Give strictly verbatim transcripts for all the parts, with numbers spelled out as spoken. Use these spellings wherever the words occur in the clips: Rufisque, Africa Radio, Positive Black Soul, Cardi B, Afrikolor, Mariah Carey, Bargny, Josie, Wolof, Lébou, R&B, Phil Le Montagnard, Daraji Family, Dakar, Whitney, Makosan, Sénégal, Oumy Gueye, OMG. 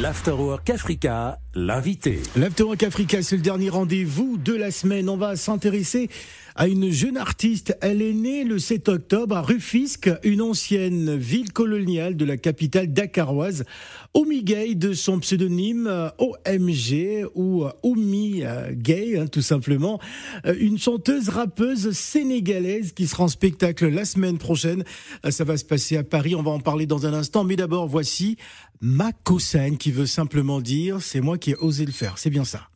L'Afterwork Africa, l'invité. L'Afterwork Africa, c'est le dernier rendez-vous de la semaine. On va s'intéresser à une jeune artiste. Elle est née le sept octobre à Rufisque, une ancienne ville coloniale de la capitale dakaroise. Oumy Gueye, de son pseudonyme O M G ou Oumy Gueye, hein, tout simplement. Une chanteuse rappeuse sénégalaise qui sera en spectacle la semaine prochaine. Ça va se passer à Paris, on va en parler dans un instant. Mais d'abord, voici Makosan qui veut simplement dire « c'est moi qui ai osé le faire ». C'est bien ça.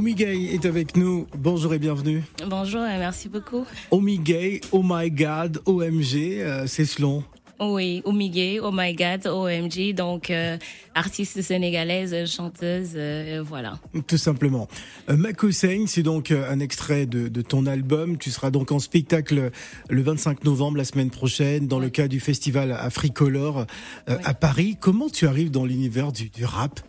Oumy Gueye est avec nous. Bonjour et bienvenue. Bonjour et merci beaucoup. Oumy Gueye, oh my god, O M G, euh, c'est ce long. Oui, Oumy Gueye, oh my god, O M G, donc euh, artiste sénégalaise, chanteuse, euh, voilà. Tout simplement. Euh, Makosan, c'est donc un extrait de, de ton album. Tu seras donc en spectacle le vingt-cinq novembre, la semaine prochaine, dans ouais. le cadre du festival Afrikolor euh, ouais. à Paris. Comment tu arrives dans l'univers du, du rap ?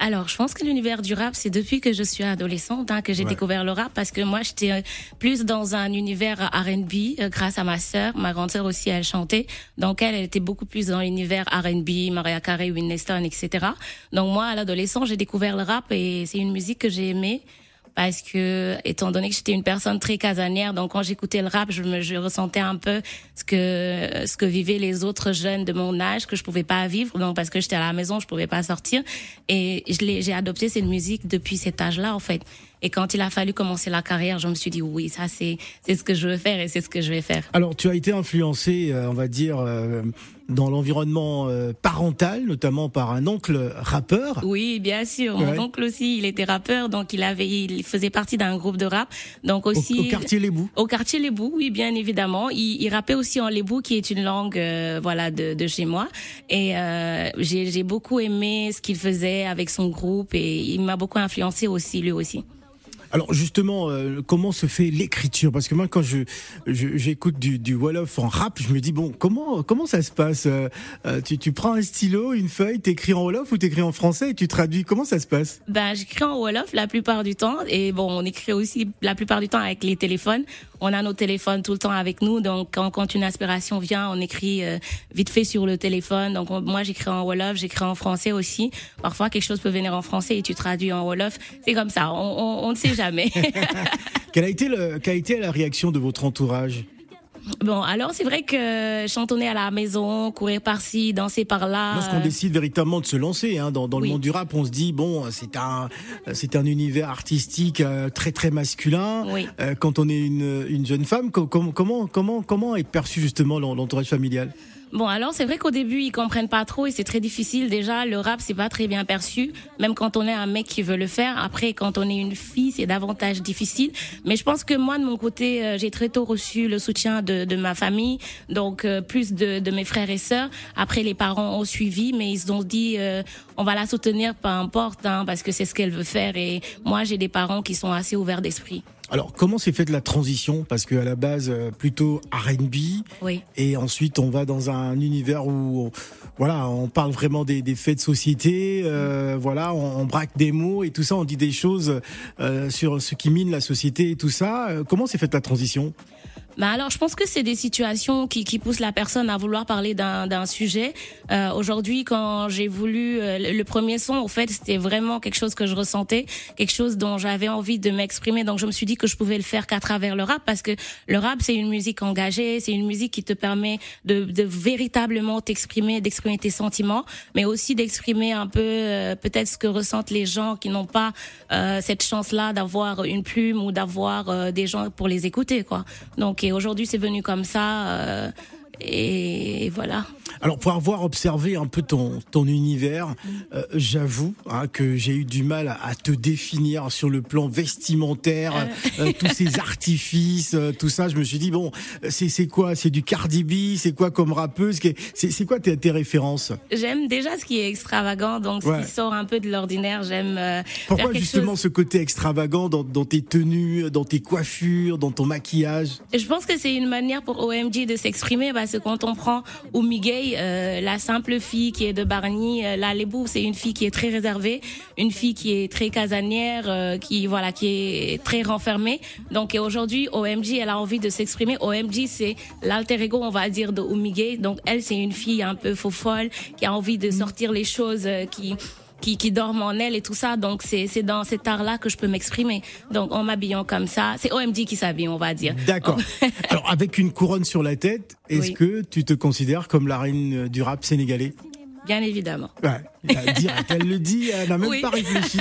Alors, je pense que l'univers du rap, c'est depuis que je suis adolescente hein, que j'ai ouais. découvert le rap, parce que moi, j'étais plus dans un univers R and B euh, grâce à ma sœur. Ma grande sœur aussi, elle chantait. Donc, elle, elle était beaucoup plus dans l'univers R and B, Mariah Carey, Whitney, et cetera. Donc, moi, à l'adolescence, j'ai découvert le rap et c'est une musique que j'ai aimée. Parce que, étant donné que j'étais une personne très casanière, donc quand j'écoutais le rap, je me, je ressentais un peu ce que, ce que vivaient les autres jeunes de mon âge, que je pouvais pas vivre, donc parce que j'étais à la maison, je pouvais pas sortir. Et je l'ai, j'ai adopté cette musique depuis cet âge-là, en fait. Et quand il a fallu commencer la carrière, je me suis dit oui, ça c'est, c'est ce que je veux faire et c'est ce que je vais faire. Alors, tu as été influencée, on va dire, euh, dans l'environnement euh, parental, notamment par un oncle rappeur. Oui, bien sûr. Ouais. Mon oncle aussi, il était rappeur, donc il avait, il faisait partie d'un groupe de rap. Donc aussi. Au, au quartier Lébou. Au quartier Lébou, oui, bien évidemment. Il, il rappait aussi en Lébou, qui est une langue, euh, voilà, de, de chez moi. Et euh, j'ai, j'ai beaucoup aimé ce qu'il faisait avec son groupe et il m'a beaucoup influencée aussi, lui aussi. Alors justement, euh, comment se fait l'écriture ? Parce que moi, quand je, je j'écoute du, du Wolof en rap, je me dis bon, comment comment ça se passe ? euh, tu, tu prends un stylo, une feuille, t'écris en Wolof ou t'écris en français et tu traduis ? Comment ça se passe ? Ben, j'écris en Wolof la plupart du temps et bon, on écrit aussi la plupart du temps avec les téléphones. On a nos téléphones tout le temps avec nous, donc quand, quand une inspiration vient, on écrit euh, vite fait sur le téléphone. Donc on, moi, j'écris en Wolof, j'écris en français aussi. Parfois, quelque chose peut venir en français et tu traduis en Wolof. C'est comme ça, on, on, on ne sait jamais. Quelle a été le, quelle a été la réaction de votre entourage ? Bon, alors c'est vrai que chantonner à la maison, courir par-ci, danser par-là. Lorsqu'on décide véritablement de se lancer hein, dans, dans oui. le monde du rap, on se dit bon, c'est un, c'est un univers artistique euh, très très masculin. Oui. Euh, quand on est une, une jeune femme, com- com- comment, comment, comment est perçu justement l'entourage familial ? Bon, alors c'est vrai qu'au début ils comprennent pas trop et c'est très difficile. Déjà le rap c'est pas très bien perçu, même quand on est un mec qui veut le faire. Après quand on est une fille c'est davantage difficile. Mais je pense que moi de mon côté j'ai très tôt reçu le soutien de, de ma famille, donc euh, plus de, de mes frères et sœurs. Après les parents ont suivi, mais ils ont dit euh, on va la soutenir, peu importe, hein, parce que c'est ce qu'elle veut faire. Et moi j'ai des parents qui sont assez ouverts d'esprit. Alors, comment s'est faite la transition ? Parce qu'à la base, plutôt R and B, oui. Et ensuite on va dans un univers où, voilà, on parle vraiment des, des faits de société, euh, voilà, on, on braque des mots et tout ça, on dit des choses euh, sur ce qui mine la société et tout ça. Comment s'est faite la transition ? Bah alors, je pense que c'est des situations qui qui poussent la personne à vouloir parler d'un d'un sujet. Euh, aujourd'hui, quand j'ai voulu euh, le premier son, au fait, c'était vraiment quelque chose que je ressentais, quelque chose dont j'avais envie de m'exprimer. Donc, je me suis dit que je pouvais le faire qu'à travers le rap, parce que le rap, c'est une musique engagée, c'est une musique qui te permet de de véritablement t'exprimer, d'exprimer tes sentiments, mais aussi d'exprimer un peu euh, peut-être ce que ressentent les gens qui n'ont pas euh, cette chance-là d'avoir une plume ou d'avoir euh, des gens pour les écouter, quoi. Donc et aujourd'hui, c'est venu comme ça, euh, et, et voilà. Alors, pour avoir observé un peu ton, ton univers, euh, j'avoue hein, que j'ai eu du mal à, à te définir sur le plan vestimentaire, euh... Euh, tous ces artifices, euh, tout ça. Je me suis dit, bon, c'est, c'est quoi ? C'est du Cardi B ? C'est quoi comme rappeuse ? C'est, c'est quoi tes, tes références ? J'aime déjà ce qui est extravagant, donc ouais. Ce qui sort un peu de l'ordinaire, j'aime... Euh, Pourquoi justement chose... ce côté extravagant dans, dans tes tenues, dans tes coiffures, dans ton maquillage ? Je pense que c'est une manière pour O M G de s'exprimer, parce que quand on prend Oumy Gueye, Euh, la simple fille qui est de Bargny, euh, la Lébou, c'est une fille qui est très réservée, une fille qui est très casanière, euh, qui voilà, qui est très renfermée. Donc et aujourd'hui, O M G, elle a envie de s'exprimer. O M G, c'est l'alter ego, on va dire, de Oumy Gueye. Donc elle, c'est une fille un peu faux folle qui a envie de sortir les choses, euh, qui qui qui dorment en elle et tout ça. Donc c'est c'est dans cet art-là que je peux m'exprimer. Donc en m'habillant comme ça, c'est O M G qui s'habille, on va dire. D'accord. Alors avec une couronne sur la tête, est-ce oui. que tu te considères comme la reine du rap sénégalais ? Bien évidemment. Ouais, direct, elle le dit, elle n'a même oui. pas réfléchi.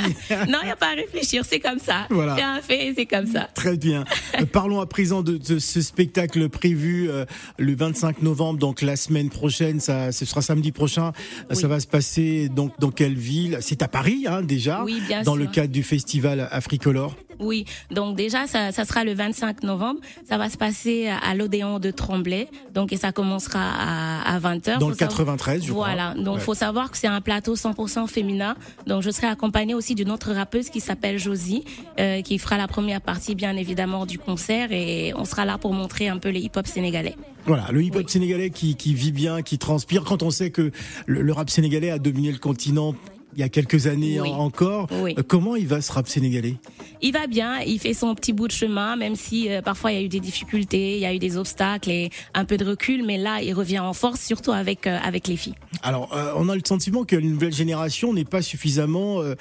Non, il n'y a pas à réfléchir, c'est comme ça. Voilà. C'est un fait, c'est comme ça. Très bien. Parlons à présent de, de ce spectacle prévu euh, le vingt-cinq novembre, donc la semaine prochaine, ça, ce sera samedi prochain. Oui. Ça va se passer donc, dans quelle ville ? C'est à Paris hein, déjà, oui, bien dans sûr. Le cadre du festival Afrikolor. Oui, donc déjà, ça, ça sera le vingt-cinq novembre. Ça va se passer à l'Odéon de Tremblay. Donc, et ça commencera à, à vingt heures. Dans le quatre-vingt-treize, je crois. Voilà. Donc, il faut savoir que c'est un plateau cent pour cent féminin. Donc, je serai accompagnée aussi d'une autre rappeuse qui s'appelle Josie, euh, qui fera la première partie, bien évidemment, du concert. Et on sera là pour montrer un peu les hip-hop sénégalais. Voilà, le hip-hop oui. sénégalais qui, qui vit bien, qui transpire. Quand on sait que le, le rap sénégalais a dominé le continent il y a quelques années oui. encore, oui. comment il va ce rap sénégalais ? Il va bien, il fait son petit bout de chemin, même si euh, parfois il y a eu des difficultés, il y a eu des obstacles et un peu de recul, mais là il revient en force, surtout avec, euh, avec les filles. Alors, euh, on a le sentiment que la nouvelle génération n'est pas suffisamment euh,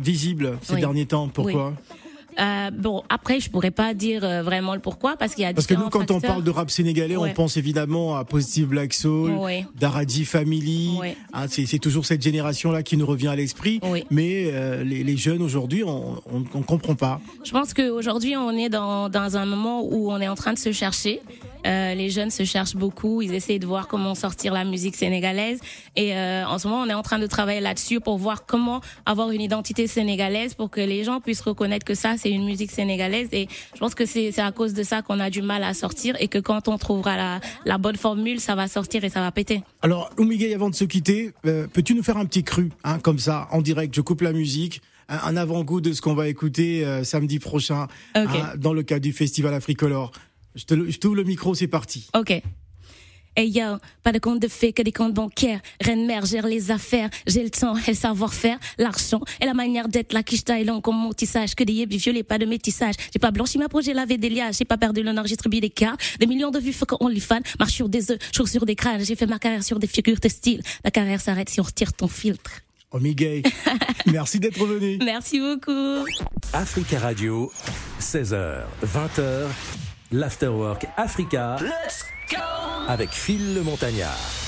visible ces oui. derniers temps, pourquoi ? oui. Euh, bon, après, je pourrais pas dire euh, vraiment le pourquoi, parce qu'il y a parce que nous, quand facteurs. On parle de rap sénégalais, ouais. on pense évidemment à Positive Black Soul, ouais. Daraji Family. Ouais. Hein, c'est, c'est toujours cette génération-là qui nous revient à l'esprit. Ouais. Mais euh, les, les jeunes aujourd'hui, on, on, on comprend pas. Je pense qu'aujourd'hui, on est dans, dans un moment où on est en train de se chercher. Euh, les jeunes se cherchent beaucoup, ils essayent de voir comment sortir la musique sénégalaise et euh, en ce moment on est en train de travailler là-dessus pour voir comment avoir une identité sénégalaise pour que les gens puissent reconnaître que ça c'est une musique sénégalaise. Et je pense que c'est, c'est à cause de ça qu'on a du mal à sortir et que quand on trouvera la, la bonne formule, ça va sortir et ça va péter. Alors Oumy Gueye, avant de se quitter, euh, peux-tu nous faire un petit cru hein, comme ça en direct, je coupe la musique, un avant-goût de ce qu'on va écouter euh, samedi prochain okay. hein, dans le cadre du festival Afrikolor. Je te, je t'ouvre le micro, c'est parti. Ok. Hey yo, pas de compte de fées, que des comptes bancaires. Reine-mère gère les affaires. J'ai le temps et le savoir-faire. L'argent et la manière d'être. La quiche taïlande comme mon tissage. Que des yébis violets, pas de métissage. J'ai pas blanchi ma peau, j'ai lavé des liages. J'ai pas perdu l'honneur, j'ai tribu des cartes. Des millions de vues, faut qu'on les fan. Marche sur des œufs, chauve sur des crânes. J'ai fait ma carrière sur des figures textiles. La carrière s'arrête si on retire ton filtre. Oumy Gueye, merci d'être venu. Merci beaucoup. Africa Radio, seize heures, vingt heures. L'Afterwork Africa. Let's go! Avec Phil Le Montagnard.